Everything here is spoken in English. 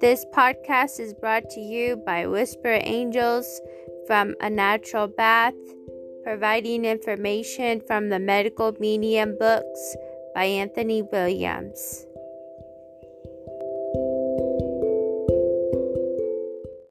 This podcast is brought to you by Whisper Angels from A Natural Bath, providing information from the Medical Medium books by Anthony Williams.